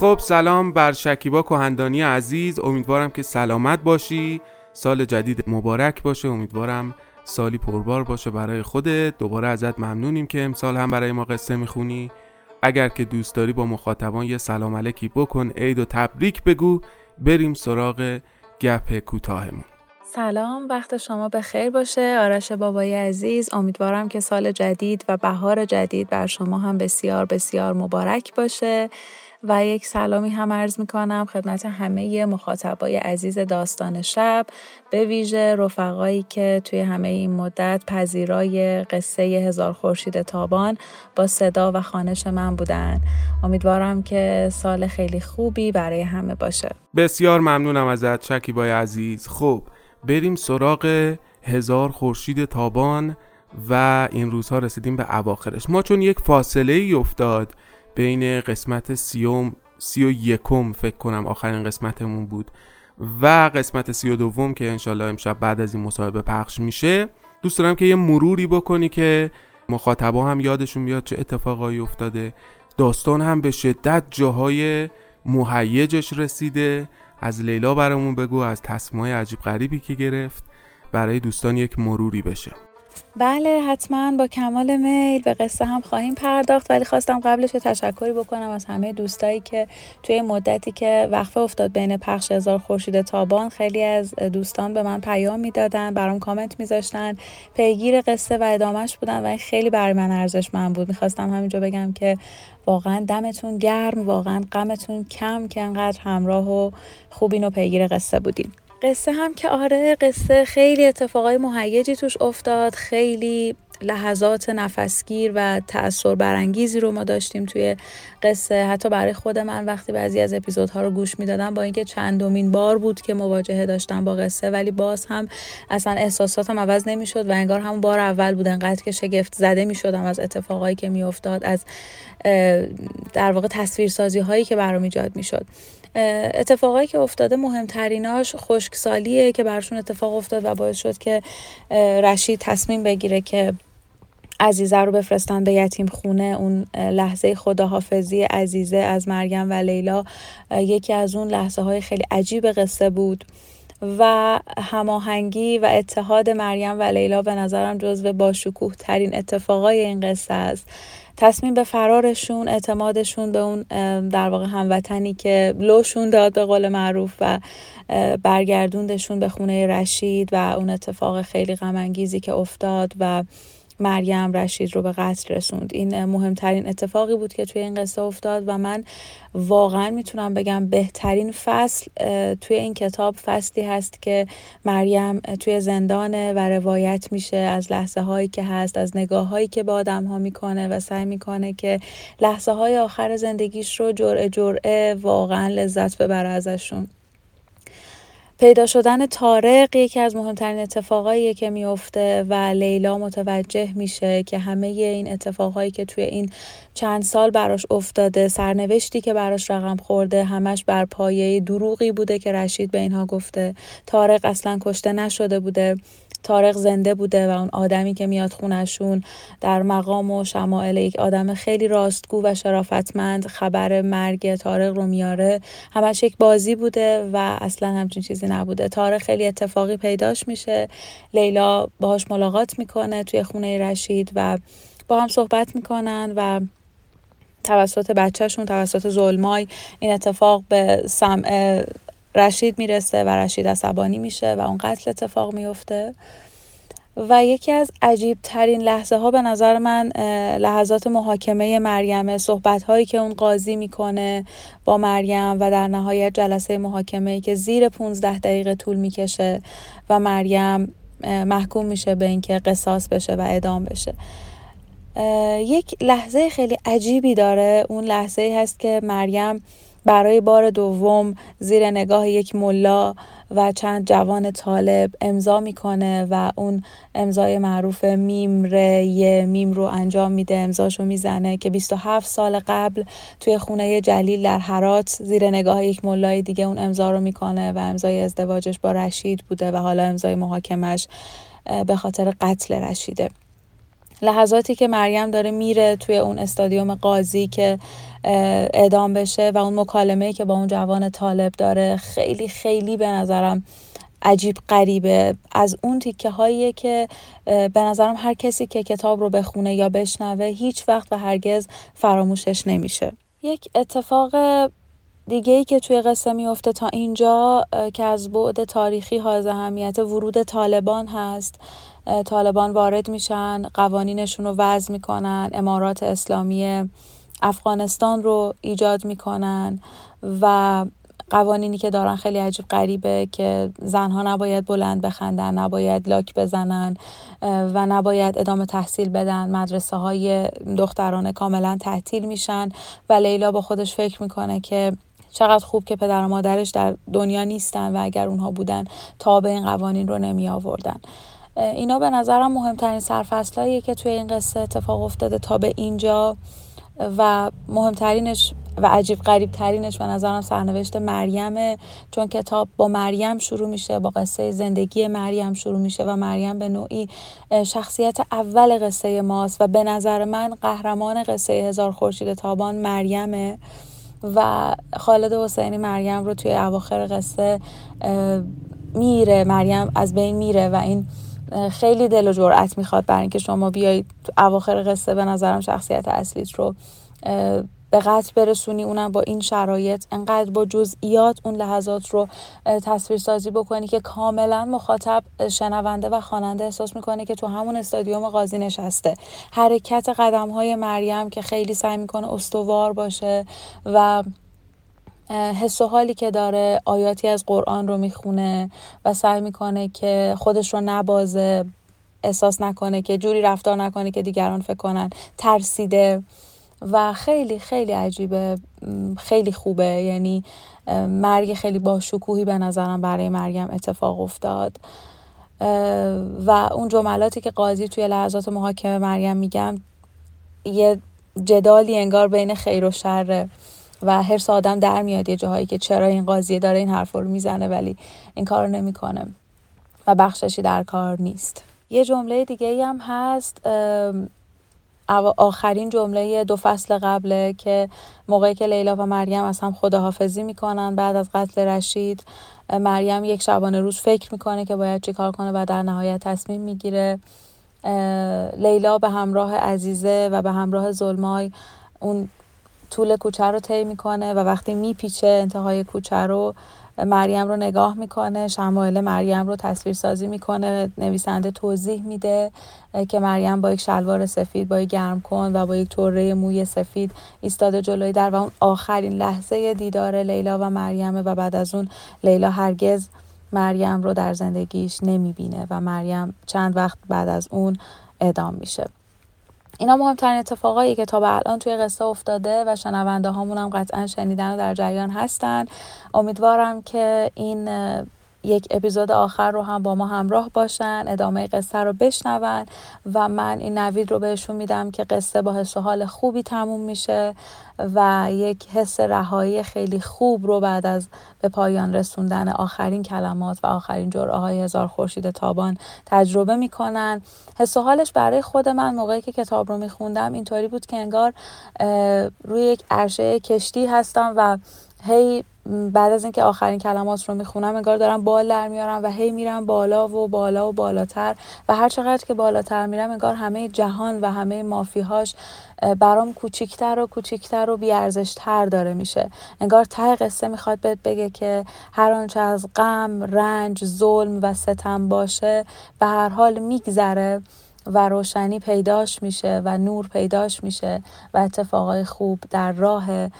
خب سلام بر شکیبا کهندانی عزیز، امیدوارم که سلامت باشی، سال جدید مبارک باشه، امیدوارم سالی پربار باشه برای خودت. دوباره ازت ممنونیم که امسال هم برای ما قصه میخونی. اگر که دوست داری با مخاطبان یه سلام علیکی بکن، عید و تبریک بگو، بریم سراغ گپ کوتاهمون. سلام، وقت شما بخیر باشه آرش بابای عزیز، امیدوارم که سال جدید و بهار جدید بر شما هم بسیار بسیار مبارک باشه و یک سلامی هم عرض میکنم خدمت همه مخاطبای عزیز داستان شب، به ویژه رفقایی که توی همه این مدت پذیرای قصه هزار خورشید تابان با صدا و خوانش من بودن. امیدوارم که سال خیلی خوبی برای همه باشه. بسیار ممنونم ازت شکیبای عزیز. خب بریم سراغ هزار خورشید تابان و این روزها رسیدیم به اواخرش. ما چون یک فاصله ای افتاد بین قسمت 30 و 31 فکر کنم آخرین قسمتمون بود و قسمت 32 که انشالله امشب بعد از این مصاحبه پخش میشه، دوست دارم که یه مروری بکنی که مخاطبا هم یادشون بیاد چه اتفاقایی افتاده. داستان هم به شدت جاهای مهیجش رسیده. از لیلا برامون بگو، از تصمیم‌های عجیب غریبی که گرفت، برای دوستان یک مروری بشه. بله حتما، با کمال میل به قصه هم خواهیم پرداخت، ولی خواستم قبلش یه تشکری بکنم از همه دوستایی که توی مدتی که وقفه افتاد بین پخش هزار خورشید تابان، خیلی از دوستان به من پیام میدادن، برام کامنت میذاشتن، پیگیر قصه و ادامهش بودن و این خیلی برای من ارزشمند بود. میخواستم همینجا بگم که واقعا دمتون گرم، واقعا غمتون کم که انقدر همراه و خوبین و پیگیر قصه بودین. قصه هم که آره، قصه خیلی اتفاقای مهیجی توش افتاد، خیلی لحظات نفسگیر و تأثیر برانگیزی رو ما داشتیم توی قصه. حتی برای خود من وقتی بعضی از اپیزودها رو گوش میدادم، با اینکه چندمین بار بود که مواجهه داشتم با قصه، ولی باز هم اصلا احساساتم عوض نمیشد و انگار همون بار اول بود، انقدر که شگفت زده میشدم از اتفاقایی که میافتاد، از در واقع تصویرسازی هایی که برام ایجاد میشد. اتفاقایی که افتاده مهمتریناش خشکسالیه که برشون اتفاق افتاد و باعث شد که رشید تصمیم بگیره که عزیزه رو بفرستن به یتیم خونه. اون لحظه خداحافظی عزیزه از مریم و لیلا یکی از اون لحظه های خیلی عجیب قصه بود و هماهنگی و اتحاد مریم و لیلا به نظرم جزو باشکوه ترین اتفاقای این قصه است. تصمیم به فرارشون، اعتمادشون به اون در واقع هموطنی که لوشون داد به قول معروف و برگردوندشون به خونه رشید و اون اتفاق خیلی غم انگیزی که افتاد و مریم رشید رو به قتل رسوند، این مهمترین اتفاقی بود که توی این قصه افتاد و من واقعا میتونم بگم بهترین فصل توی این کتاب فصلی هست که مریم توی زندانه و روایت میشه از لحظه هایی که هست، از نگاه هایی که به آدم ها میکنه و سعی میکنه که لحظه های آخر زندگیش رو جرعه جرعه واقعا لذت ببره ازشون. پیدا شدن طارق یکی از مهمترین اتفاقاییه که میفته و لیلا متوجه میشه که همه این اتفاقایی که توی این چند سال براش افتاده، سرنوشتی که براش رقم خورده، همش بر پایه دروغی بوده که رشید به اینها گفته. طارق اصلا کشته نشده بوده، طارق زنده بوده و اون آدمی که میاد خونشون در مقام و شمائل یک آدم خیلی راستگو و شرافتمند خبر مرگ طارق رو میاره، همش یک بازی بوده و اصلا همچین چیزی نبوده. طارق خیلی اتفاقی پیداش میشه، لیلا باهاش ملاقات میکنه توی خونه رشید و با هم صحبت میکنن و توسط بچهشون، توسط زلمای، این اتفاق به سمع رشید میرسه و رشید عصبانی میشه و اون قتل اتفاق میفته. و یکی از عجیب ترین لحظه ها به نظر من لحظات محاکمه مریم، صحبت هایی که اون قاضی میکنه با مریم و در نهایت جلسه محاکمه که زیر 15 دقیقه طول میکشه و مریم محکوم میشه به اینکه قصاص بشه و اعدام بشه. یک لحظه خیلی عجیبی داره، اون لحظه هست که مریم برای بار دوم زیر نگاه یک ملا و چند جوان طالب امضا میکنه و اون امضای معروف میم رو انجام میده، امضاشو میزنه که 27 سال قبل توی خونه جلیل در هرات زیر نگاه یک ملای دیگه اون امضا رو میکنه و امضای ازدواجش با رشید بوده و حالا امضای محاکمش به خاطر قتل رشیده. لحظاتی که مریم داره میره توی اون استادیوم غازی که اعدام بشه و اون مکالمه‌ای که با اون جوان طالب داره خیلی خیلی به نظرم عجیب غریبه. از اون تیکه هایی که به نظرم هر کسی که کتاب رو بخونه یا بشنوه هیچ وقت و هرگز فراموشش نمیشه. یک اتفاق دیگه‌ای که توی قصه میفته تا اینجا که از بعد تاریخی حائز اهمیت ورود طالبان هست. طالبان وارد میشن، قوانینشون رو وضع میکنن، امارات اسلامی افغانستان رو ایجاد میکنن و قوانینی که دارن خیلی عجیب غریبه که زنها نباید بلند بخندن، نباید لاک بزنن و نباید ادامه تحصیل بدن. مدرسه های دخترانه کاملا تعطیل میشن و لیلا با خودش فکر میکنه که چقدر خوب که پدر و مادرش در دنیا نیستن و اگر اونها بودن تا به این قوانین رو نمی آوردن. اینا به نظرم مهمترین سرفصلاییه که توی این قصه اتفاق افتاده تا به اینجا و مهمترینش و عجیب غریب ترینش به نظرم سرنوشت مریمه، چون کتاب با مریم شروع میشه، با قصه زندگی مریم شروع میشه و مریم به نوعی شخصیت اول قصه ماست و به نظر من قهرمان قصه هزار خورشید تابان مریمه و خالد حسینی مریم رو توی اواخر قصه میره، مریم از بین میره و این خیلی دل و جرأت میخواد برای اینکه شما بیایید اواخر قصه به نظرم شخصیت اصلیت رو به قطع برسونی، اونم با این شرایط انقدر با جزئیات اون لحظات رو تصویرسازی بکنی که کاملا مخاطب، شنونده و خواننده احساس میکنه که تو همون استادیوم غازی نشسته. حرکت قدم‌های مریم که خیلی سعی میکنه استوار باشه و حس و حالی که داره، آیاتی از قرآن رو میخونه و سعی میکنه که خودش رو نبازه، احساس نکنه که جوری رفتار نکنه که دیگران فکر کنن ترسیده و خیلی خیلی عجیبه، خیلی خوبه. یعنی مرگ خیلی باشکوهی به نظرم برای مریم اتفاق افتاد و اون جملاتی که قاضی توی لحظات محاکمه مریم میگم یه جدالی انگار بین خیر و شره و هر سه آدم در میاد یه جاهایی که چرا این قاضیه داره این حرف رو میزنه ولی این کار رو نمی کنه و بخششی در کار نیست. یه جمله دیگه هم هست، آخرین جمله دو فصل قبله که موقعی که لیلا و مریم از هم خداحافظی میکنن بعد از قتل رشید، مریم یک شبانه روز فکر میکنه که باید چی کار کنه و در نهایت تصمیم میگیره. لیلا به همراه عزیزه و به همراه زلمای اون طول کوچه رو طی میکنه و وقتی میپیچه انتهای کوچه رو مریم رو نگاه میکنه، شمایل مریم رو تصویرسازی میکنه، نویسنده توضیح میده که مریم با یک شلوار سفید، با یک گرم کن و با یک توره موی سفید ایستاده جلوی در و اون آخرین لحظه دیدار لیلا و مریمه و بعد از اون لیلا هرگز مریم رو در زندگیش نمیبینه و مریم چند وقت بعد از اون اعدام میشه. اینا مهمترین اتفاقایی که تا به الان توی قصه افتاده و شنونده هامون هم قطعا شنیدن و در جریان هستن. امیدوارم که این یک اپیزود آخر رو هم با ما همراه باشن، ادامه قصه رو بشنون و من این نوید رو بهشون میدم که قصه با حس و حال خوبی تموم میشه و یک حس رهایی خیلی خوب رو بعد از به پایان رسوندن آخرین کلمات و آخرین جرعه های هزار خورشید تابان تجربه میکنن. حس و حالش برای خود من موقعی که کتاب رو میخوندم اینطوری بود که انگار روی یک عرشه کشتی هستم و هی بعد از اینکه آخرین کلمات رو میخونم انگار دارم بال در میارم و هی میرم بالا و بالا و بالاتر و هر چقدر که بالاتر میرم انگار همه جهان و همه مافیهاش برام کوچیکتر و کوچیکتر و بیارزشتر داره میشه. انگار ته قصه میخواد بهت بگه که هر آنچه از غم، رنج، ظلم و ستم باشه به هر حال میگذره و روشنی پیداش میشه و نور پیداش میشه و اتفاقای خوب در راهه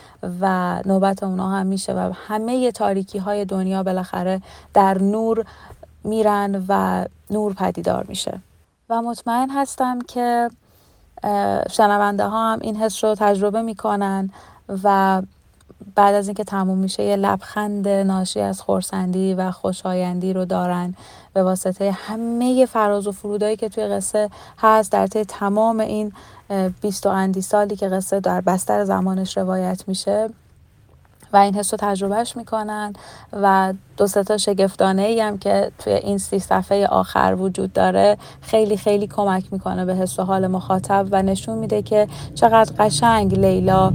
و نوبت اونا هم میشه و همه تاریکی های دنیا بالاخره در نور میرن و نور پدیدار میشه و مطمئن هستم که شنونده ها هم این حس رو تجربه میکنن و بعد از اینکه تموم میشه یه لبخند ناشی از خرسندی و خوشایندی رو دارن به واسطه همه فراز و فرودایی که توی قصه هست در طی تمام این 20 و اندی سالی که قصه در بستر زمانش روایت میشه و این حس رو تجربهش میکنن و دو سه تا شگفتانه ای هم که توی این 30 صفحه آخر وجود داره خیلی خیلی کمک میکنه به حس و حال مخاطب و نشون میده که چقدر قشنگ لیلا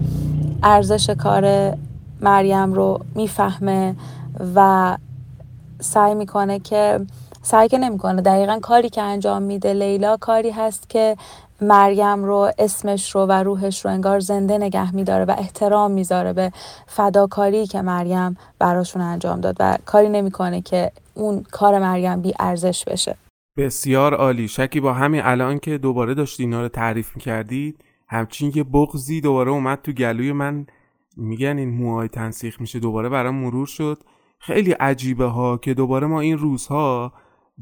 ارزش کار مریم رو میفهمه و سعی که نمیکنه دقیقاً کاری که انجام میده لیلا کاری هست که مریم رو، اسمش رو و روحش رو انگار زنده نگه میداره و احترام میذاره به فداکاری که مریم براشون انجام داد و کاری نمیکنه که اون کار مریم بی ارزش بشه. بسیار عالی. شکیبا، همین الان که دوباره داشتی اینا رو تعریف میکردید همچین یه بغضی دوباره اومد تو گلوی من، میگن این موهای تنسیخ میشه، دوباره برام مرور شد. خیلی عجیبه ها که دوباره ما این روزها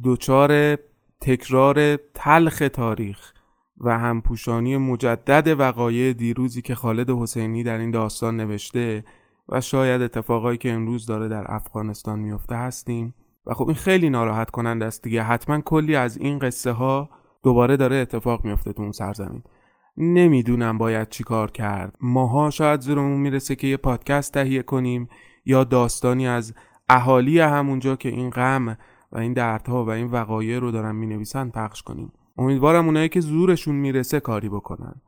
دوچار تکرار تلخ تاریخ و همپوشانی مجدد وقایع دیروزی که خالد حسینی در این داستان نوشته و شاید اتفاقایی که امروز داره در افغانستان میفته هستیم و خب این خیلی ناراحت کننده است دیگه. حتما کلی از این قصه ها دوباره داره اتفاق میفته تو اون سرزمین. نمیدونم باید چی کار کرد. ماها شاید زیرمون میرسه که یه پادکست تهیه کنیم یا داستانی از اهالی همونجا که این غم و این دردها و این وقایع رو دارن مینویسن پخش کنیم. امیدوارم اونایی که زورشون میرسه کاری بکنن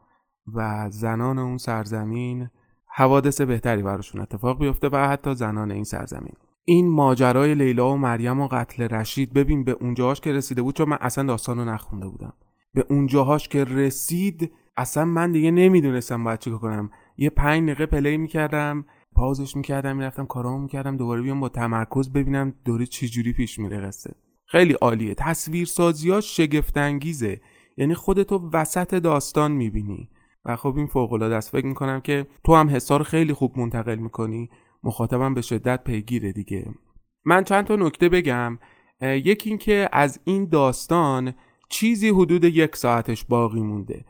و زنان اون سرزمین حوادث بهتری براشون اتفاق بیفته و حتی زنان این سرزمین. این ماجرای لیلا و مریم و قتل رشید، ببین به اونجاهاش که رسیده بود، چون من اصلا داستان رو نخونده بودم، به اونجاهاش که رسید اصلا من دیگه نمیدونستم باید چیکار کنم. یه 5 دقیقه پلی میکردم، پازش میکردم، میرفتم کارامو میکردم، دوباره بیام با تمرکز ببینم دوره چجوری پیش میره قصه. خیلی عالیه. تصویرسازی‌ها شگفت‌انگیزه، یعنی خودتو وسط داستان میبینی و خب این فوق‌العاده است. فکر میکنم که تو هم حسا رو خیلی خوب منتقل میکنی، مخاطبم به شدت پیگیره دیگه. من چند تا نکته بگم. یکی این که از این داستان چیزی حدود 1 ساعتش باقی مونده.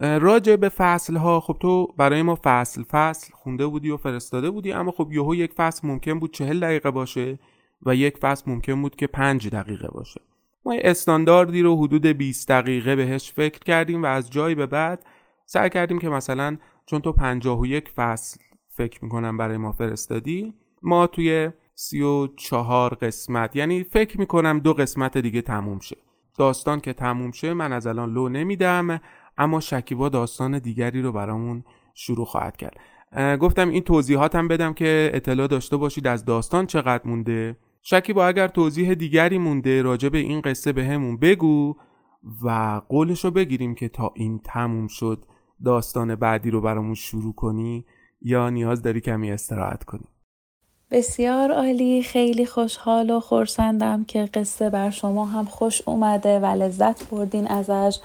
راجع به فصل‌ها، خب تو برای ما فصل فصل خونده بودی و فرستاده بودی، اما خب یهو یک فصل ممکن بود 40 دقیقه باشه و یک فصل ممکن بود که 5 دقیقه باشه. ما استانداردی رو حدود 20 دقیقه بهش فکر کردیم و از جایی به بعد سعی کردیم که مثلا چون تو 51 فصل فکر میکنم برای ما فرستادی، ما توی 34 قسمت، یعنی فکر میکنم 2 قسمت دیگه تموم شه داستان. که تموم شه من از الان لو نمیدم، اما شکیبا داستان دیگری رو برامون شروع خواهد کرد. گفتم این توضیحاتم بدم که اطلاع داشته باشید از داستان چقدر مونده. شکیبا اگر توضیح دیگری مونده راجع به این قصه به همون بگو و قولشو بگیریم که تا این تموم شد داستان بعدی رو برامون شروع کنی یا نیاز داری کمی استراحت کنی. بسیار عالی. خیلی خوشحال و خرسندم که قصه بر شما هم خوش اومده و لذت بردین ازش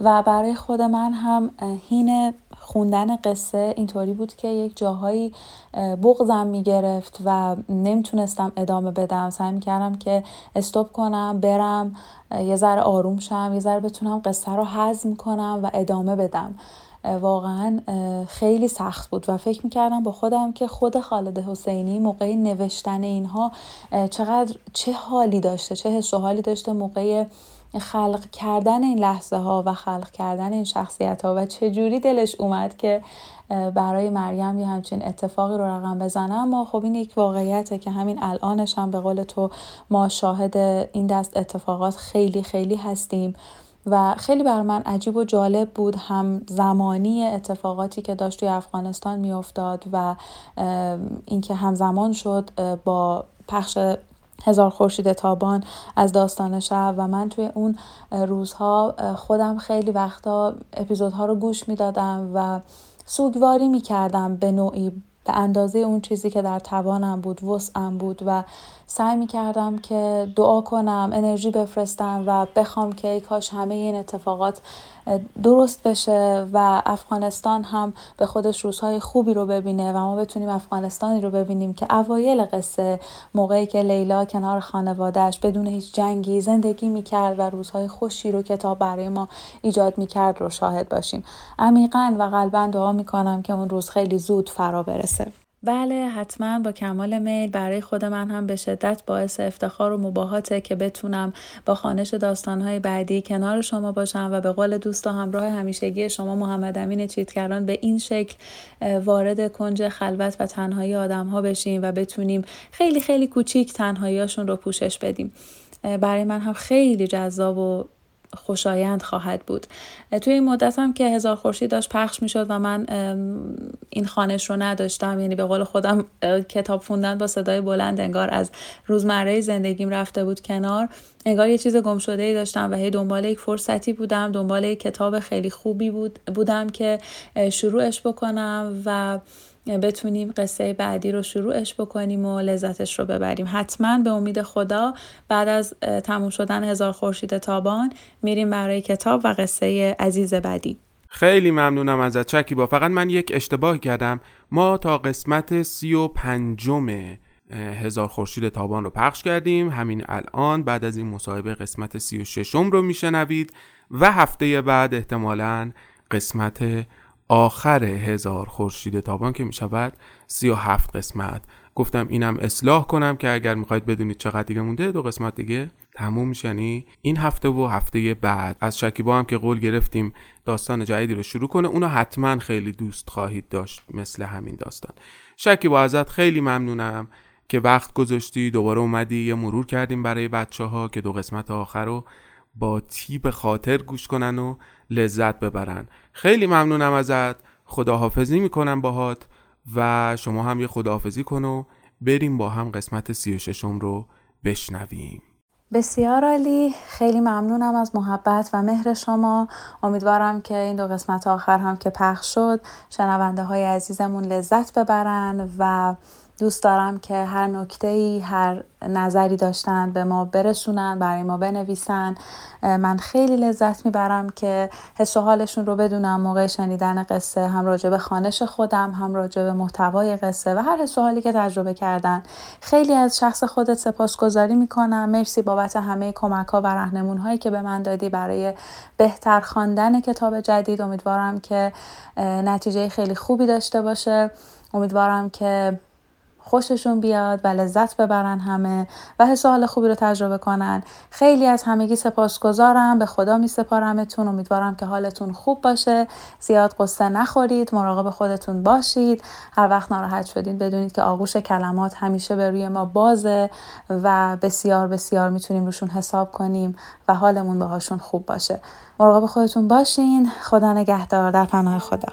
و برای خود من هم حین خوندن قصه اینطوری بود که یک جاهایی بغضم میگرفت و نمیتونستم ادامه بدم. سعی میکردم که استاپ کنم، برم یه ذره آروم شم، یه ذره بتونم قصه رو هضم کنم و ادامه بدم. واقعا خیلی سخت بود و فکر میکردم با خودم که خود خالد حسینی موقع نوشتن اینها چقدر چه حس و حالی داشته موقع خلق کردن این لحظه ها و خلق کردن این شخصیت ها و چجوری دلش اومد که برای مریم یه همچین اتفاقی رو رقم بزنه. اما خب این یک واقعیته که همین الانش هم به قول تو ما شاهد این دست اتفاقات خیلی خیلی هستیم و خیلی بر من عجیب و جالب بود هم زمانی اتفاقاتی که داشت توی افغانستان می افتاد و اینکه همزمان شد با پخش هزار خورشید تابان از داستان شب و من توی اون روزها خودم خیلی وقتا اپیزودها رو گوش میدادم و سوگواری میکردم به نوعی به اندازه اون چیزی که در توانم بود، وسعم بود و سعی میکردم که دعا کنم، انرژی بفرستم و بخوام که کاش همه این اتفاقات درست بشه و افغانستان هم به خودش روزهای خوبی رو ببینه و ما بتونیم افغانستانی رو ببینیم که اوایل قصه موقعی که لیلا کنار خانوادهش بدون هیچ جنگی زندگی میکرد و روزهای خوشی رو کتاب برای ما ایجاد میکرد رو شاهد باشیم. عمیقاً و قلباً دعا میکنم که اون روز خیلی زود فرا برسه. بله حتما با کمال میل. برای خود من هم به شدت باعث افتخار و مباهاته که بتونم با خوانش داستان‌های بعدی کنار شما باشم و به قول دوست و همراه همیشگی شما محمد امین چیتگران به این شکل وارد کنج خلوت و تنهایی آدم‌ها بشیم و بتونیم خیلی خیلی کوچیک تنهایی‌هاشون رو پوشش بدیم. برای من هم خیلی جذاب و خوشایند خواهد بود. توی این مدت هم که هزار خورشید داشت پخش می شد و من این خوانش رو نداشتم، یعنی به قول خودم کتاب خوندن با صدای بلند انگار از روزمره زندگیم رفته بود کنار، انگار یه چیز گم شده‌ای داشتم و هی دنبال یک فرصتی بودم، دنبال یک کتاب خیلی خوبی بودم که شروعش بکنم و بتونیم قصه بعدی رو شروعش بکنیم و لذتش رو ببریم. حتما به امید خدا بعد از تموم شدن هزار خورشید تابان میریم برای کتاب و قصه عزیز بعدی. خیلی ممنونم ازت شکیبا. فقط من یک اشتباه کردم، ما تا قسمت 35 هزار خورشید تابان رو پخش کردیم. همین الان بعد از این مصاحبه قسمت 36 رو میشنوید و هفته بعد احتمالاً قسمت آخر هزار خورشید تابان که می شود 37 قسمت. گفتم اینم اصلاح کنم که اگر میخواید بدونید چقدر دیگه مونده، 2 قسمت دیگه تموم میشه، یعنی این هفته و هفته بعد. از شکیبا هم که قول گرفتیم داستان جدیدی رو شروع کنه، اونو حتما خیلی دوست خواهید داشت مثل همین داستان. شکیبا ازت خیلی ممنونم که وقت گذاشتی، دوباره اومدی، یه مرور کردیم برای بچه‌ها که 2 قسمت آخر رو با تیب خاطر گوش کنن و لذت ببرن. خیلی ممنونم ازت، خداحافظی میکنم باهات و شما هم یه خداحافظی کن و بریم با هم قسمت 36 رو بشنویم. بسیار عالی، خیلی ممنونم از محبت و مهر شما. امیدوارم که این 2 قسمت آخر هم که پخش شد شنونده های عزیزمون لذت ببرن و دوست دارم که هر نکته‌ای، هر نظری داشتن به ما برسونن، برای ما بنویسن. من خیلی لذت میبرم که حس و حالشون رو بدونم موقع شنیدن قصه، هم راجع به خوانش خودم، هم راجع به محتوای قصه و هر حس و حالی که تجربه کردن. خیلی از شخص خودت سپاسگزاری میکنم. مرسی بابت همه کمک‌ها و راهنمون‌هایی که به من دادی برای بهتر خواندن کتاب جدید. امیدوارم که نتیجه خیلی خوبی داشته باشه. امیدوارم که خوششون بیاد و لذت ببرن همه و حس و حال خوبی رو تجربه کنن. خیلی از همگی سپاسگزارم، به خدا میسپارمتون. امیدوارم که حالتون خوب باشه، زیاد قصه نخورید، مراقب خودتون باشید. هر وقت ناراحت شدید بدونید که آغوش کلمات همیشه به روی ما بازه و بسیار بسیار میتونیم روشون حساب کنیم و حالمون باهاشون خوب باشه. مراقب خودتون باشین، خدا نگهدار، در پناه خدا.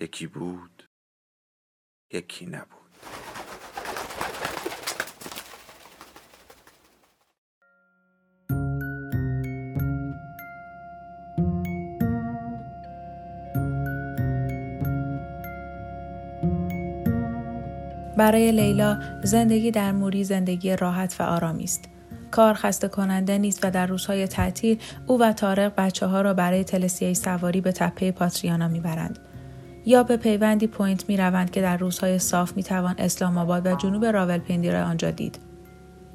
یکی بود، یکی نبود. برای لیلا زندگی در موری زندگی راحت و آرامی است. کار خسته کننده نیست و در روزهای تعطیل او و طارق بچه‌ها را برای تلسیه سواری به تپه پاتریانا می‌برند. یا به پیوندی پوینت می روند که در روزهای صاف می توان اسلام آباد و جنوب راولپندی را آنجا دید.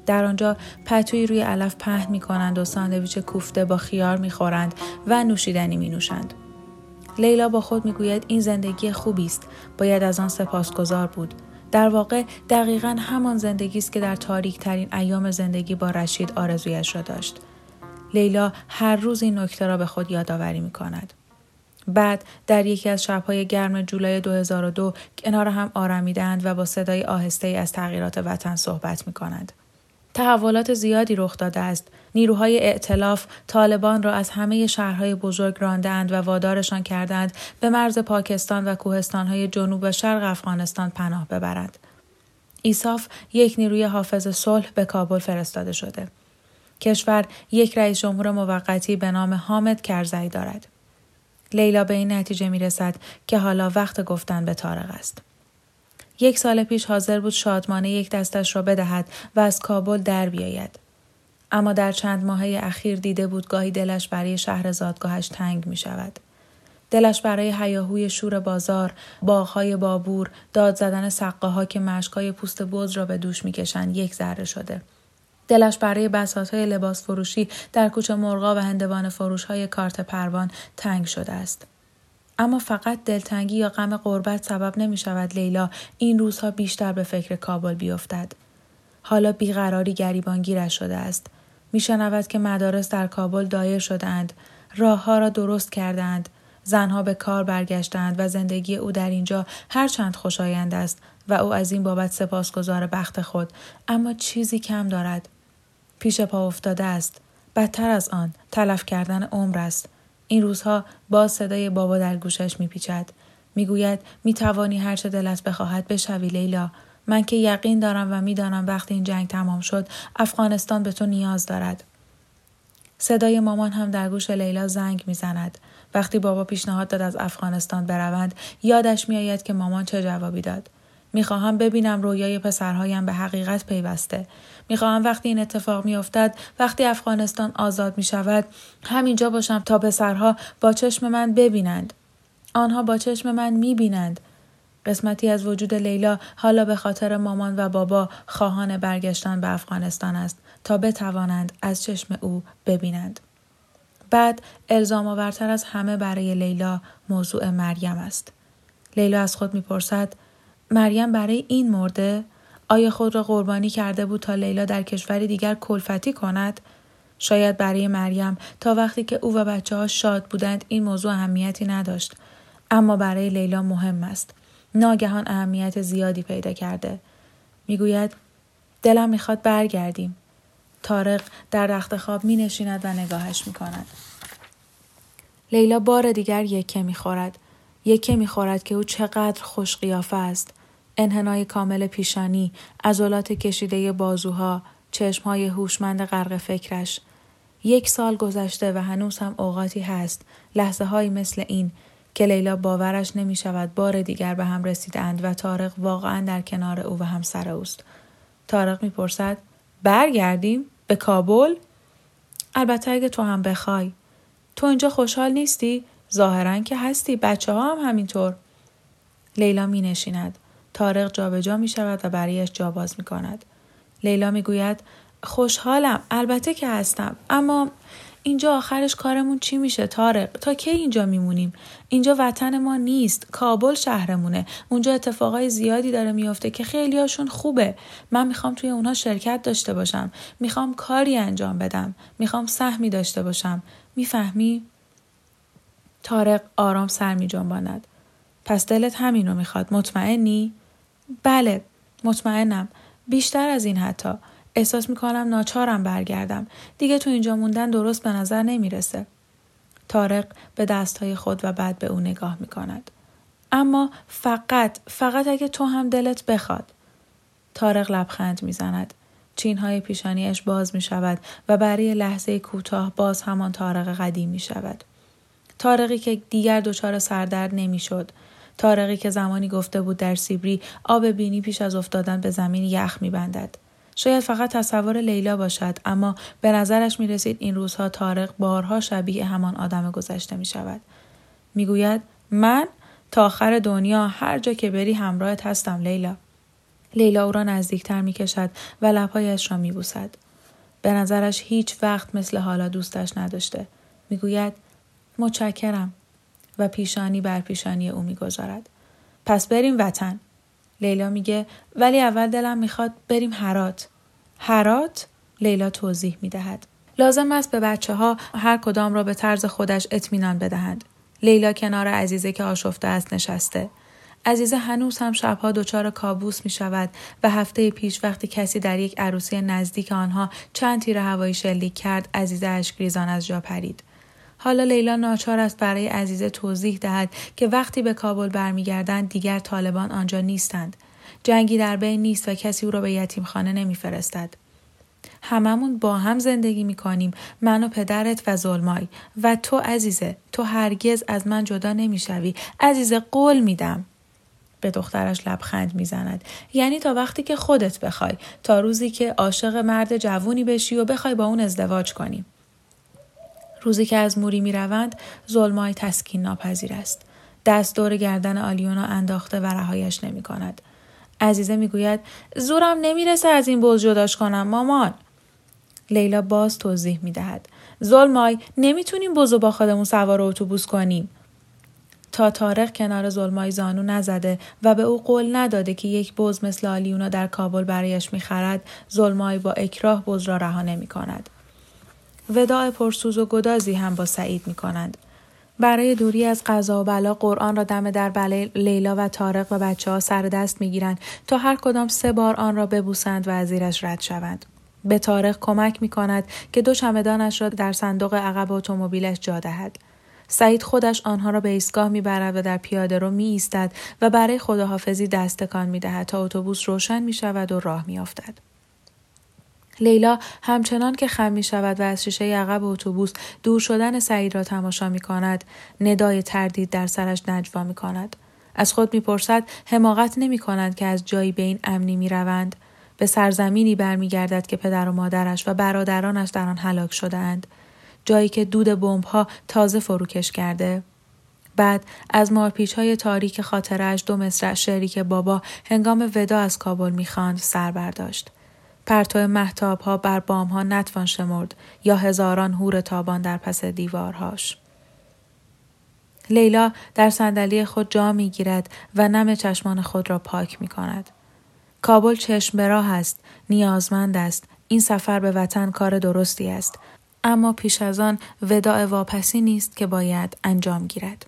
در آنجا پتویی روی علف پهن می کنند و ساندویچ کوفته با خیار می خورند و نوشیدنی می نوشند. لیلا با خود می گوید این زندگی خوبی است، باید از آن سپاسگزار بود. در واقع دقیقاً همان زندگی است که در تاریک ترین ایام زندگی با رشید آرزویش را داشت. لیلا هر روز این نکته را به خود یادآوری می کند. بعد در یکی از شب‌های گرم جولای 2002 کنار هم آرامیدند و با صدای آهسته‌ای از تغییرات وطن صحبت می‌کنند. تحولات زیادی رخ داده است. نیروهای ائتلاف طالبان را از همه شهرهای بزرگ راندند و وادارشان کردند به مرز پاکستان و کوهستان‌های جنوب و شرق افغانستان پناه ببرند. ایساف، یک نیروی حافظ صلح، به کابل فرستاده شده. کشور یک رئیس جمهور موقتی به نام حامد کرزی دارد. لیلا به این نتیجه می رسد که حالا وقت گفتن به طارق است. 1 سال پیش حاضر بود شادمانه یک دستش را بدهد و از کابل در بیاید. اما در چند ماهه اخیر دیده بود گاهی دلش برای شهر زادگاهش تنگ می شود. دلش برای هیاهوی شور بازار، باغ‌های بابور، داد زدن سقاها که مشکای پوست بز را به دوش می‌کشند یک ذره شده. دلش برای بساط‌های لباس فروشی در کوچه مرغا و هندوانه فروش‌های کارت پروان تنگ شده است. اما فقط دلتنگی یا غم غربت سبب نمی‌شود لیلا این روزها بیشتر به فکر کابل بیفتد. حالا بیقراری گریبانگیرش شده است. می‌شنود که مدارس در کابل دایر شده‌اند، راه‌ها را درست کرده‌اند. زنها به کار برگشتند و زندگی او در اینجا هرچند خوشایند است و او از این بابت سپاسگزار بخت خود، اما چیزی کم دارد. پیش پا افتاده است. بدتر از آن تلف کردن عمر است. این روزها باز صدای بابا در گوشش میپیچد. میگوید میتوانی هر چه دلت بخواهد بشوی لیلا. من که یقین دارم و میدانم وقتی این جنگ تمام شد افغانستان به تو نیاز دارد. صدای مامان هم در گوش لیلا زنگ میزند. وقتی بابا پیشنهاد داد از افغانستان بروند، یادش میآید که مامان چه جوابی داد. میخواهم ببینم رویای پسرهایم به حقیقت پیوسته. میخواهم وقتی این اتفاق میافتد، وقتی افغانستان آزاد میشود، همینجا باشم تا پسرها با چشم من ببینند. آنها با چشم من میبینند. قسمتی از وجود لیلا حالا به خاطر مامان و بابا خواهان برگشتن به افغانستان است تا بتوانند از چشم او ببینند. بعد الزام آورتر از همه برای لیلا موضوع مریم است. لیلا از خود میپرسد مریم برای این مرده؟ آیا خود را قربانی کرده بود تا لیلا در کشوری دیگر کلفتی کند؟ شاید برای مریم تا وقتی که او و بچه‌ها شاد بودند این موضوع اهمیتی نداشت، اما برای لیلا مهم است. ناگهان اهمیت زیادی پیدا کرده. میگوید دلم میخواد برگردیم. طارق در رخت خواب می نشیند و نگاهش می کند. لیلا بار دیگر یکه می خورد. یکه می خورد که او چقدر خوش قیافه است. انحنای کامل پیشانی، عضلات کشیده بازوها، چشمهای هوشمند غرق فکرش. 1 سال گذشته و هنوز هم اوقاتی هست، لحظه هایی مثل این که لیلا باورش نمی شود بار دیگر به هم رسیدند و طارق واقعا در کنار او و همسر اوست. طارق می پرسد برگردیم؟ به کابل؟ البته اگه تو هم بخوای. تو اینجا خوشحال نیستی؟ ظاهرن که هستی. بچه ها هم همینطور. لیلا می نشیند. طارق جا به جا می شود و برایش جا باز می کند. لیلا می گوید خوشحالم. البته که هستم. اما اینجا آخرش کارمون چی میشه طارق؟ تا کی اینجا میمونیم؟ اینجا وطن ما نیست. کابل شهرمونه. اونجا اتفاقای زیادی داره میفته که خیلی هاشون خوبه. من میخوام توی اونها شرکت داشته باشم. میخوام کاری انجام بدم. میخوام سهمی داشته باشم. میفهمی؟ طارق آرام سر میجنباند. پس دلت همین رو میخواد. مطمئنی؟ بله، مطمئنم. بیشتر از این حتی. احساس میکنم ناچارم برگردم. دیگه تو اینجا موندن درست به نظر نمیرسه. طارق به دستهای خود و بعد به او نگاه میکند. اما فقط اگه تو هم دلت بخواد. طارق لبخند میزند. چینهای پیشانیش باز میشود و برای لحظه کوتاه باز همان طارق قدیم میشود. طارقی که دیگر دچار سردرد نمیشد. طارقی که زمانی گفته بود در سیبری آب بینی پیش از افتادن به زمین یخ میبندد. شاید فقط تصور لیلا باشد، اما به نظرش می رسید این روزها طارق بارها شبیه همان آدم گذشته می شود. می گوید من تا آخر دنیا هر جا که بری همراهت هستم لیلا. لیلا او را نزدیکتر می کشد و لبهایش را می بوسد. به نظرش هیچ وقت مثل حالا دوستش نداشته. می گوید متشکرم و پیشانی بر پیشانی او می گذارد. پس بریم وطن. لیلا میگه ولی اول دلم میخواد بریم هرات. هرات؟ لیلا توضیح میدهد. لازم است به بچه ها هر کدام را به طرز خودش اطمینان بدهند. لیلا کنار عزیزه که آشفته است نشسته. عزیزه هنوز هم شبها دچار کابوس میشود و هفته پیش وقتی کسی در یک عروسی نزدیک آنها چند تیر هوایی شلیک کرد، عزیزه اشکریزان از جا پرید. حالا لیلا ناچار است برای عزیزه توضیح دهد که وقتی به کابل برمیگردند دیگر طالبان آنجا نیستند. جنگی در بین نیست و کسی او را به یتیمخانه نمیفرستد. هممون با هم زندگی میکنیم، من و پدرت و زلمای. و تو عزیزه، تو هرگز از من جدا نمیشوی. عزیزه قول میدم. به دخترش لبخند میزند. یعنی تا وقتی که خودت بخوای، تا روزی که عاشق مرد جوونی بشی و بخوای با اون ازدواج کنی. روزی که از موری میروند، زلمای تسکین ناپذیر است. دست دور گردن آلیونا انداخته و رهایش نمی کند. عزیزه می گوید زورم نمی رسه از این بز جداش کنم مامان. لیلا باز توضیح می دهد. زلمای نمی تونیم بزو با خودمون سوار اتوبوس کنیم. تا طارق کنار زلمای زانو نزده و به او قول نداده که یک بز مثل آلیونا در کابل برایش می خرد، زلمای با اکراه بز را رها نمی کند. وداع پرسوز و گدازی هم با سعید می کنند. برای دوری از قضا و بلا قرآن را دم در بله لیلا و طارق و بچه ها سر دست می گیرند تا هر کدام 3 بار آن را ببوسند و از زیرش رد شوند. به طارق کمک می کند که 2 چمدانش را در صندوق عقب اتومبیلش جا دهد. سعید خودش آنها را به ایستگاه می برد و در پیاده رو می ایستد و برای خداحافظی دست تکان می دهد تا اتوبوس روشن می شود و راه می افتد. لیلا همچنان که خم می شود و از شیشه عقب اتوبوس دور شدن سعید را تماشا می کند، ندای تردید در سرش نجوا می کند. از خود می پرسد حماقت نمی کنند که از جایی به این امنی می روند. به سرزمینی برمی گردد که پدر و مادرش و برادرانش در آن هلاک شدند. جایی که دود بمب‌ها تازه فروکش کرده. بعد از مارپیچ‌های تاریک خاطره‌اش 2 مصرع شعری که بابا هنگام وداع از کابل می خواند سر برداشت. پرتو مهتاب‌ها بر بام‌ها نتوان شمرد یا هزاران حور تابان در پس دیوارهاش. لیلا در صندلی خود جا می‌گیرد و نم چشمان خود را پاک می‌کند. کابل چشم به راه است، نیازمند است. این سفر به وطن کار درستی است، اما پیش از آن وداع واپسی نیست که باید انجام گیرد.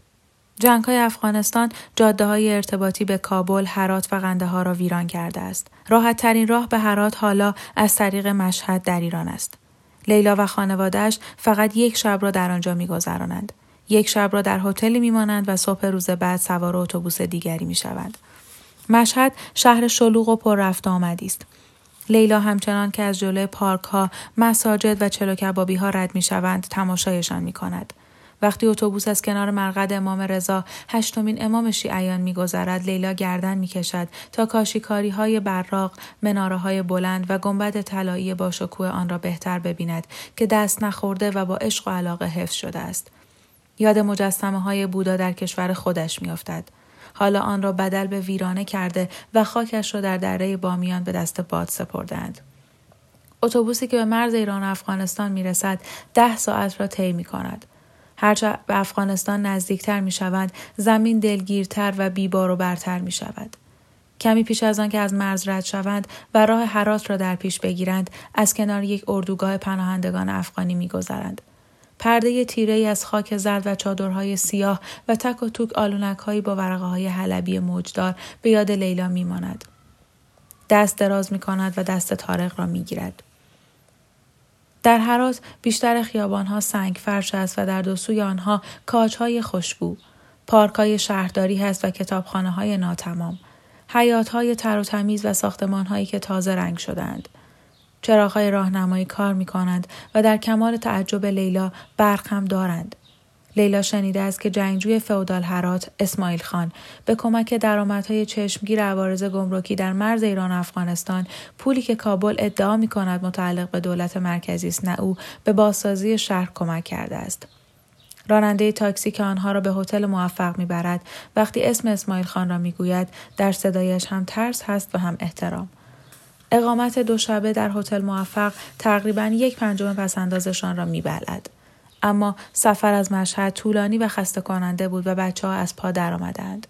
جنگ‌های افغانستان جاده‌های ارتباطی به کابل، هرات و قندهار را ویران کرده است. راحت‌ترین راه به هرات حالا از طریق مشهد در ایران است. لیلا و خانواده‌اش فقط 1 شب را در آنجا می‌گذرانند. 1 شب را در هتلی می‌مانند و صبح روز بعد سوار اتوبوس دیگری می‌شوند. مشهد شهر شلوغ و پر رفت و آمدی است. لیلا همچنان که از جلوی پارک‌ها، مساجد و چلوکبابی‌ها رد می‌شوند، تماشایشان می‌کند. وقتی اتوبوس از کنار مرقد امام رضا 8مین امام شیعیان می‌گذرد، لیلا گردن می‌کشد تا کاشی‌کاری‌های براق، مناره‌های بلند و گنبد طلایی باشکوه آن را بهتر ببیند که دست نخورده و با عشق و علاقه حفظ شده است. یاد مجسمه‌های بودا در کشور خودش می‌افتد. حالا آن را بدل به ویرانه کرده و خاکش را در دره بامیان به دست باد سپردند. اتوبوسی که به مرز ایران و افغانستان می‌رسد 10 ساعت را طی می‌کند. هرچه به افغانستان نزدیکتر می شوند، زمین دلگیرتر و بیبار و برتر می شود. کمی پیش از آن که از مرز رد شوند و راه هرات را در پیش بگیرند، از کنار یک اردوگاه پناهندگان افغانی می گذرند. پرده تیره‌ای از خاک زرد و چادرهای سیاه و تک و توک آلونک‌هایی با ورقه‌های حلبی موجدار به یاد لیلا می ماند. دست دراز می کند و دست طارق را می گیرد. در هرات بیشتر خیابان‌ها سنگ فرش است و در دو سوی آنها کاج‌های خوشبو، پارک‌های شهرداری هست و کتابخانه‌های ناتمام، حیاط‌های تر و تمیز و ساختمان‌هایی که تازه رنگ شدند. چراغ‌های راهنمایی کار می‌کنند و در کمال تعجب لیلا برق هم دارند. لیلا شنیده است که جنگجوی فئودال هرات اسماعیل خان به کمک درآمدهای چشمگیر عوارض گمرکی در مرز ایران و افغانستان پولی که کابل ادعا می‌کند متعلق به دولت مرکزی است نه او، به بازسازی شهر کمک کرده است. راننده تاکسی که آنها را به هتل موفق می‌برد وقتی اسم اسماعیل خان را می‌گوید در صدایش هم ترس هست و هم احترام. اقامت 2 شبه در هتل موفق تقریباً 1/5 پس‌اندازشان را می‌بلعد. اما سفر از مشهد طولانی و خسته کننده بود و بچه‌ها از پا درآمدند.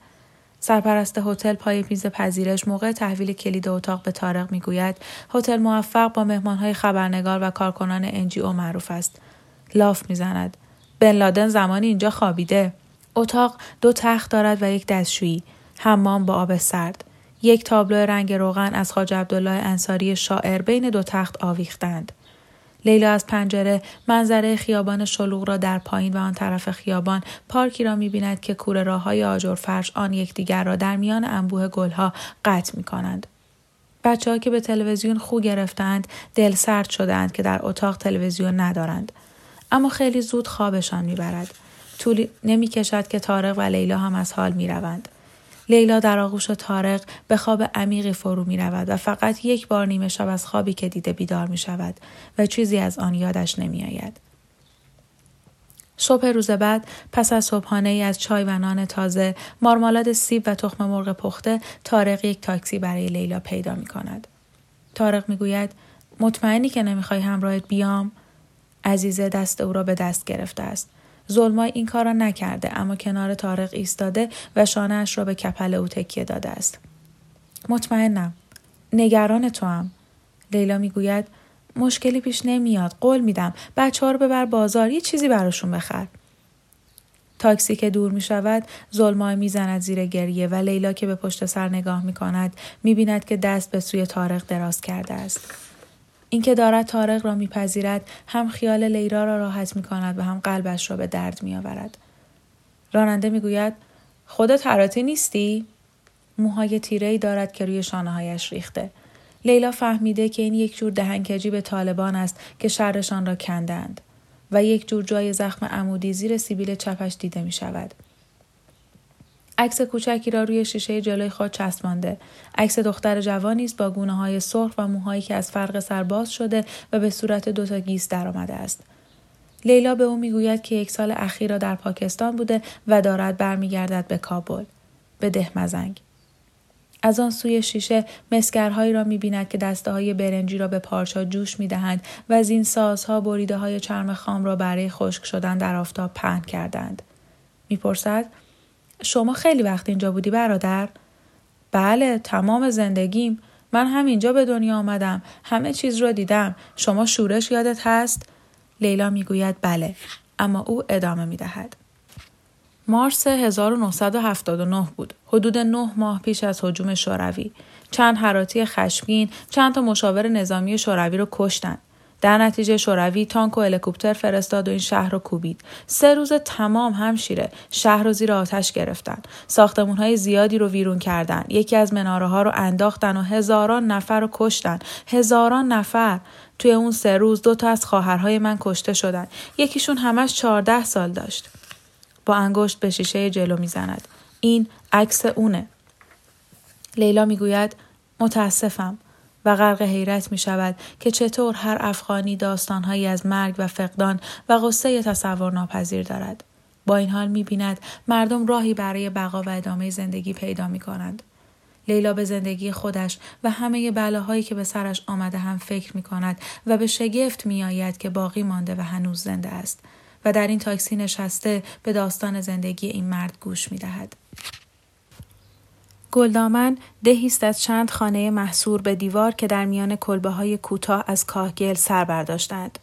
سرپرست هتل پای میز پذیرش موقع تحویل کلید اتاق به طارق میگوید هتل موفق با مهمانهای خبرنگار و کارکنان NGO معروف است. لاف میزند. بن لادن زمانی اینجا خوابیده. اتاق 2 تخت دارد و 1 دستشویی، حمام با آب سرد. 1 تابلو رنگ روغن از حاجی عبدالله انصاری شاعر بین 2 تخت آویختند. لیلا از پنجره منظره خیابان شلوغ را در پایین و آن طرف خیابان پارکی را می‌بیند که کوره راه‌های آجر فرش آن یکدیگر را در میان انبوه گل‌ها قطع می‌کنند. بچه‌ها که به تلویزیون خو گرفتند دل سرد شدند که در اتاق تلویزیون ندارند. اما خیلی زود خوابشان میبرد. طولی نمی کشد که طارق و لیلا هم از حال میروند. لیلا در آغوش طارق به خواب عمیقی فرو میرود و فقط یک بار نیمه شب از خوابی که دیده بیدار میشود و چیزی از آن یادش نمیآید. صبح روز بعد پس از صبحانه‌ای از چای و نان تازه، مارمالاد سیب و تخم مرغ پخته، طارق یک تاکسی برای لیلا پیدا می‌کند. طارق می‌گوید: مطمئنی که نمی‌خوای همراهت بیام؟ عزیزه دست او را به دست گرفته است. زلمای این کار را نکرده، اما کنار طارق ایستاده و شانه‌اش را به کپل او تکیه داده است. مطمئنم. نگران توام. لیلا می‌گوید: مشکلی پیش نمیاد، قول میدم. بچه‌ها رو ببر بازار، یه چیزی براشون بخر. تاکسی که دور میشود، ظلمای میزند زیر گریه و لیلا که به پشت سر نگاه میکند میبیند که دست به سوی طارق دراز کرده است. اینکه دارد طارق را میپذیرد هم خیال لیلا را راحت میکند و هم قلبش را به درد میآورد. راننده میگوید: خودت هراتی نیستی؟ موهای تیره‌ای دارد که روی شانه‌هایش ریخته. لیلا فهمیده که این یک جور دهنکجی به طالبان است که شرشان را کندند و یک جور جای زخم عمودی زیر سیبیل چپش دیده می شود. عکس کوچکی را روی شیشه جلوی خود چسبانده. عکس دختر جوانی است با گونه های سرخ و موهایی که از فرق سر باز شده و به صورت دو تا گیس درآمده است. لیلا به او می گوید که یک سال اخیر را در پاکستان بوده و دارد برمیگردد به کابل، به دهمازنگ. از آن سوی شیشه مسگرهایی را می‌بیند که دسته‌های برنجی را به پارچه‌ها جوش می‌دهند و از این سازها بریده‌های چرم خام را برای خشک شدن در آفتاب پهن کردند. می‌پرسد: شما خیلی وقت اینجا بودی برادر؟ بله، تمام زندگیم. من همینجا به دنیا آمدم. همه چیز را دیدم. شما شورش یادت هست؟ لیلا می‌گوید: بله. اما او ادامه می‌دهد: مارس 1979 بود. حدود 9 ماه پیش از هجوم شوروی. چند هراتی خشمگین چند تا مشاور نظامی شوروی رو کشتن. در نتیجه شوروی تانک و هلیکوپتر فرستاد و این شهر رو کوبید. 3 روز تمام همشیره شهر رو زیر آتش گرفتن. ساختمان‌های زیادی رو ویرون کردن. یکی از مناره‌ها رو انداختن و هزاران نفر رو کشتن. هزاران نفر. توی اون 3 روز 2 تا از خواهرهای من کشته شدن. یکیشون همش 14 سال داشت. با انگشت به شیشه جلو میزند. این عکس اونه. لیلا میگوید: متاسفم و غرق حیرت میشود که چطور هر افغانی داستانهایی از مرگ و فقدان و غصه تصور ناپذیر دارد. با این حال میبیند مردم راهی برای بقا و ادامه زندگی پیدا میکنند. لیلا به زندگی خودش و همه بلاهایی که به سرش آمده هم فکر میکند و به شگفت میآید که باقی مانده و هنوز زنده است. و در این تاکسی نشسته به داستان زندگی این مرد گوش می دهد. گلدامن دهی است از چند خانه محصور به دیوار که در میان کلبه های کوتاه از کاهگل سر برداشتند.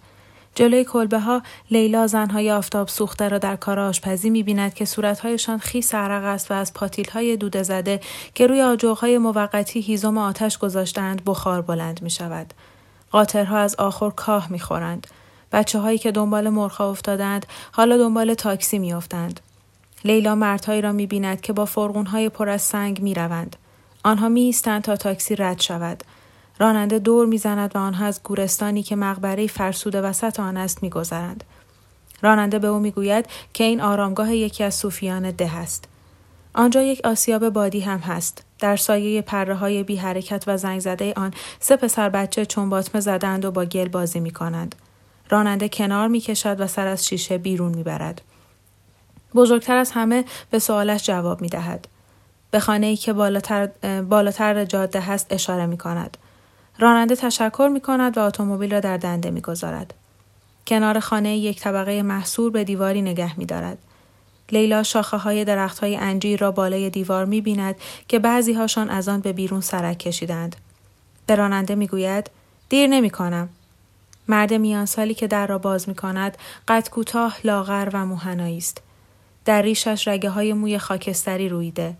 جلوی کلبه ها لیلا زنهای آفتاب سوخته را در کار آشپزی می بیند که صورتهایشان خیس عرق است و از پاتیل های دوده زده که روی آجوغ های موقتی هیزم آتش گذاشتند بخار بلند می شود. قاطرها از آخر کاه می خورند. بچه هایی که دنبال مرغ‌ها افتادند حالا دنبال تاکسی می افتند. لیلا مردهایی را می بیند که با فرغونهای پر از سنگ می روند. آنها می ایستند تا تاکسی رد شود. راننده دور می زند و آنها از گورستانی که مقبره فرسوده وسط آن است می گذرند. راننده به او می گوید که این آرامگاه یکی از صوفیان ده است. آنجا یک آسیاب بادی هم هست. در سایه پره‌های بی حرکت و زنگ زده آن 3 پسر بچه چنباتمه زدند و با گل بازی می کنند. راننده کنار می کشد و سر از شیشه بیرون می برد. بزرگتر از همه به سوالش جواب می دهد. به خانه‌ای که بالاتر جاده هست اشاره می کند. راننده تشکر می کند و اتومبیل را در دنده می گذارد. کنار خانه یک طبقه محصور به دیواری نگه می دارد. لیلا شاخه های درخت های انجیر را بالای دیوار می بیند که بعضی هاشان از آن به بیرون سرک کشیدند. به راننده می گوید: دیر نمی کنم. مرد میان سالی که در را باز می کند قد کوتاه، لاغر و موهنایی است. در ریشش رگه های موی خاکستری رویده.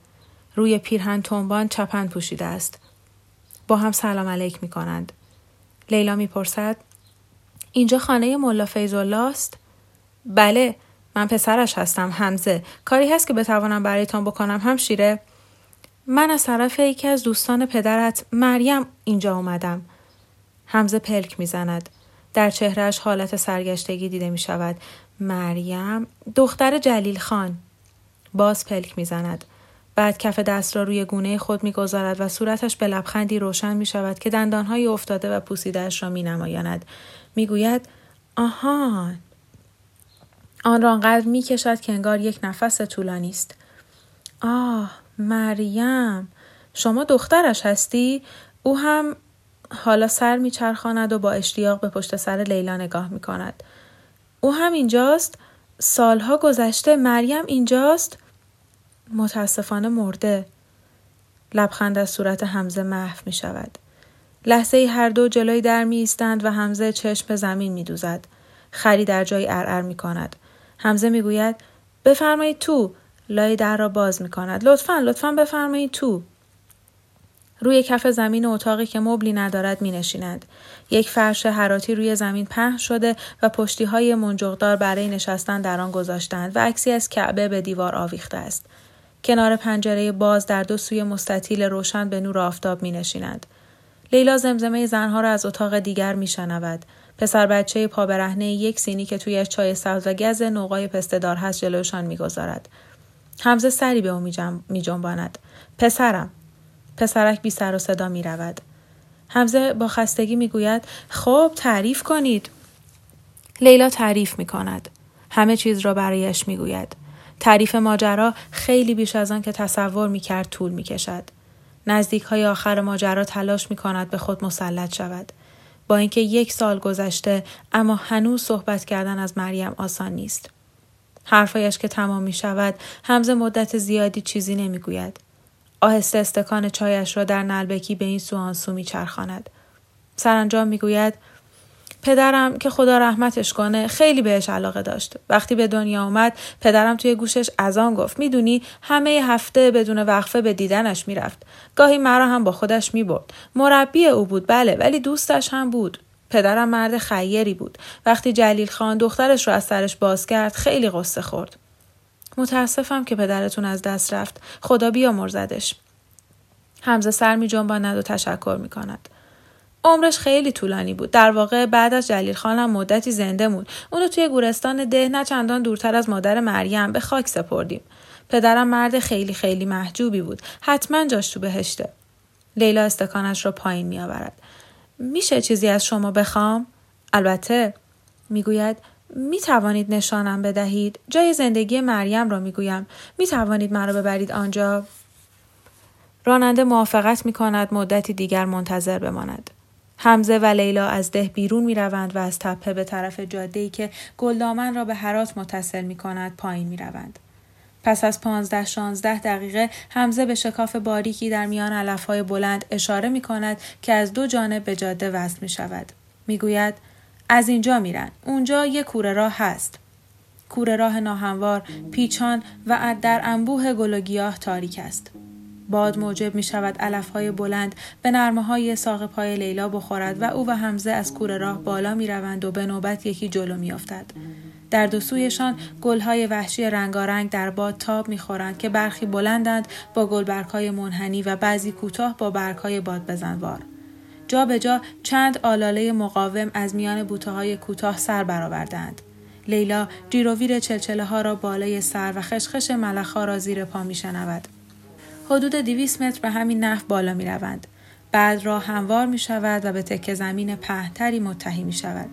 روی پیرهن تنبان چپن پوشیده است. با هم سلام علیک می کنند. لیلا می پرسد: اینجا خانه ملا فیض‌الله است؟ بله، من پسرش هستم، حمزه. کاری هست که بتوانم برایتان بکنم همشیره؟ من از طرف یکی از دوستان پدرت مریم اینجا اومدم. حمزه پلک میزند. در چهرهش حالت سرگشتگی دیده می شود. مریم دختر جلیل خان. باز پلک میزند. بعد کف دست را روی گونه خود میگذارد و صورتش به لبخندی روشن می شود که دندانهای افتاده و پوسیده‌اش را می نمایاند. می گوید آهان. آن را انقدر می کشد که انگار یک نفس طولانی است. آه مریم، شما دخترش هستی؟ او هم حالا سر می چرخاند و با اشتیاق به پشت سر لیلا نگاه می کند. او هم اینجاست؟ سالها گذشته مریم اینجاست؟ متاسفانه مرده. لبخند از صورت حمزه محو می شود. لحظه ای هر دو جلوی در می ایستند و حمزه چشم به زمین می دوزد. خری در جای ارعر می کند. حمزه می گوید بفرمایید تو. لای در را باز می کند. لطفاً بفرمایید تو. روی کف زمین اتاقی که مبلی ندارد می نشیند. یک فرش هراتی روی زمین پهن شده و پشتی های منجقدار برای نشستن در آن گذاشتند و عکسی از کعبه به دیوار آویخته است. کنار پنجره باز در دو سوی مستطیل روشن به نور آفتاب می نشینند. لیلا زمزمه زنها را از اتاق دیگر می شنود. پسر بچه پا برهنه یک سینی که تویش چای سبز و گز نوقای پسته‌دار هست جلوشان می گذارد. حمزه سری به او می جنباند. پسرم. پسرک بی سر و صدا می رود. حمزه با خستگی می گوید خب تعریف کنید. لیلا تعریف می کند. همه چیز را برایش می گوید. تعریف ماجرا خیلی بیش از آن که تصور می کرد طول می کشد. نزدیک های آخر ماجرا تلاش می کند به خود مسلط شود. با اینکه یک سال گذشته اما هنوز صحبت کردن از مریم آسان نیست. حرفایش که تمام می شود حمزه مدت زیادی چیزی نمی گوید. آهسته استکان چایش را در نلبکی به این سو آن سو می چرخاند. سرانجام می گوید پدرم که خدا رحمتش کنه خیلی بهش علاقه داشت. وقتی به دنیا اومد پدرم توی گوشش اذان گفت. میدونی همه هفته بدون وقفه به دیدنش میرفت. گاهی مرا هم با خودش میبرد. مربی او بود بله، ولی دوستش هم بود. پدرم مرد خیری بود. وقتی جلیل خان دخترش رو از سرش باز کرد خیلی غصه خورد. متاسفم که پدرتون از دست رفت. خدا بیامرزدش. حمزه سر میجنباند و تشکر میکند. عمرش خیلی طولانی بود. در واقع بعد از جلیل خانم مدتی زنده موند. اونو توی گورستان دهنه چندان دورتر از مادر مریم به خاک سپردیم. پدرم مرد خیلی خیلی محجوبی بود. حتما جاش تو بهشته. لیلا استکانش را پایین می آورد. میشه چیزی از شما بخوام؟ البته. میگوید می توانید نشانم بدهید؟ جای زندگی مریم را میگویم. می توانید مرا ببرید آنجا؟ راننده موافقت می کند مدتی دیگر منتظر بماند. حمزه و لیلا از ده بیرون می روند و از تپه به طرف جاده‌ای که گلدامن را به هرات متصل می کند پایین می روند. پس از 15-16 دقیقه حمزه به شکاف باریکی در میان علفهای بلند اشاره می کند که از دو جانب به جاده وصل می شود. می گوید از اینجا میرن. اونجا یک کوره راه هست. کوره راه ناهموار، پیچان و در انبوه گل و گیاه تاریک است. باد موجب می شود علفهای بلند به نرمه های ساق پای لیلا بخورد و او و حمزه از کوره راه بالا می روند و به نوبت یکی جلو می افتد. در دو سویشان گلهای وحشی رنگارنگ در باد تاب می خورند که برخی بلندند با گلبرگهای منحنی و بعضی کوتاه با برگهای باد بزنوار. جا به جا چند آلاله مقاوم از میان بوته های کوتاه سر برآوردند. لیلا جیرویر چلچله ها را بالای سر و خشخش ملخ ها را زیر پا می شنود. حدود 200 متر به همین نحو بالا می روند. بعد راه هموار می شود و به تکه زمین پهن‌تری متحی می شود.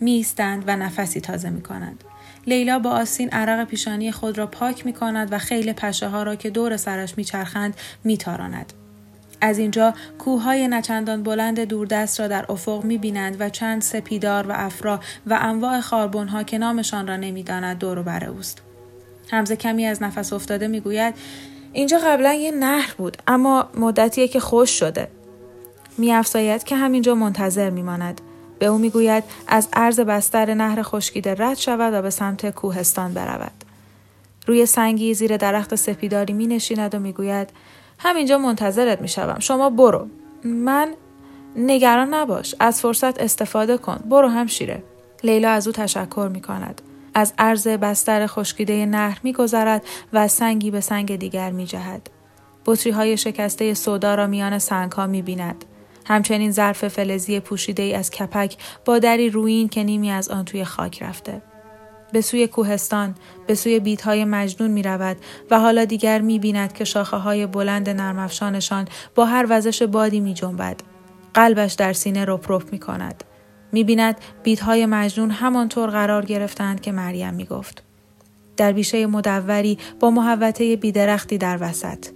می ایستند و نفسی تازه می کنند. لیلا با آستین عرق پیشانی خود را پاک می کند و خیل پشه ها را که دور سرش می چرخند می تاراند. از اینجا کوههای نچندان بلند دوردست را در افق می بینند و چند سپیدار و افرا و انواع خاربن ها که نامشان را نمی داند دور و بر اوست. حمزه کمی از نفس افتاده می گوید اینجا قبلا یه نهر بود اما مدتیه که خشک شده. می‌افزاید که همینجا منتظر می‌ماند. به او می‌گوید از عرض بستر نهر خشکیده رد شود و به سمت کوهستان برود. روی سنگی زیر درخت سپیداری می‌نشیند و می‌گوید همینجا منتظرت می‌شوم. شما برو. من نگران نباش. از فرصت استفاده کن. برو همشیره. لیلا از او تشکر می‌کند. از عرض بستر خشکیده نهر می‌گذرد و سنگی به سنگ دیگر می‌جهد. بطری‌های شکسته سودا را میان سنگ‌ها می‌بیند. همچنین ظرف فلزی پوشیده‌ای از کپک با دری رویین که نیمی از آن توی خاک رفته. به سوی کوهستان، به سوی بیت‌های مجنون می‌رود و حالا دیگر می‌بیند که شاخه‌های بلند نرم‌افشانشان با هر وزش بادی می‌جنبد. قلبش در سینه رپ رپ می‌کند. می‌بیند بیت‌های مجنون همانطور قرار گرفتند که مریم می‌گفت. در بیشه مدوری با محوطه بیدرختی در وسط.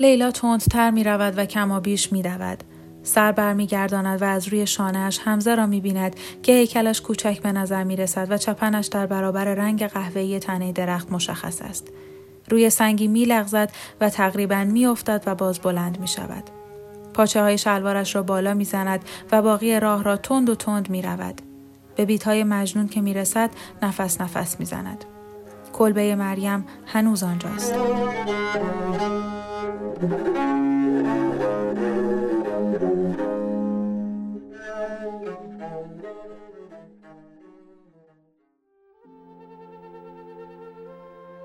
لیلا تندتر می‌رود و کمابیش می‌دود. سر برمیگرداند و از روی شانه‌اش حمزه را می‌بیند که هیکلش کوچک به نظر می‌رسد و چپنش در برابر رنگ قهوه‌ای تنه درخت مشخص است. روی سنگی می‌لغزد و تقریباً می‌افتد و باز بلند می‌شود. پاچه‌های شلوارش را بالا می‌زند و باقی راه را تند و تند می‌رود. به بیت‌های مجنون که می‌رسد نفس نفس می‌زند. کلبه مریم هنوز آنجاست.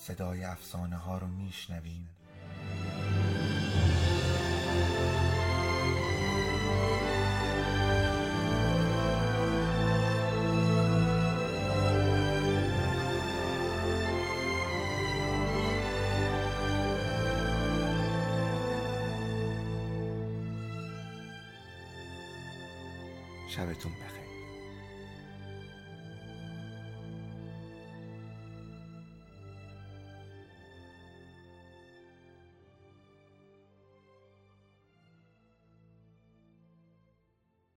صدای افسانه ها رو میشنویم. شبتون بخیر.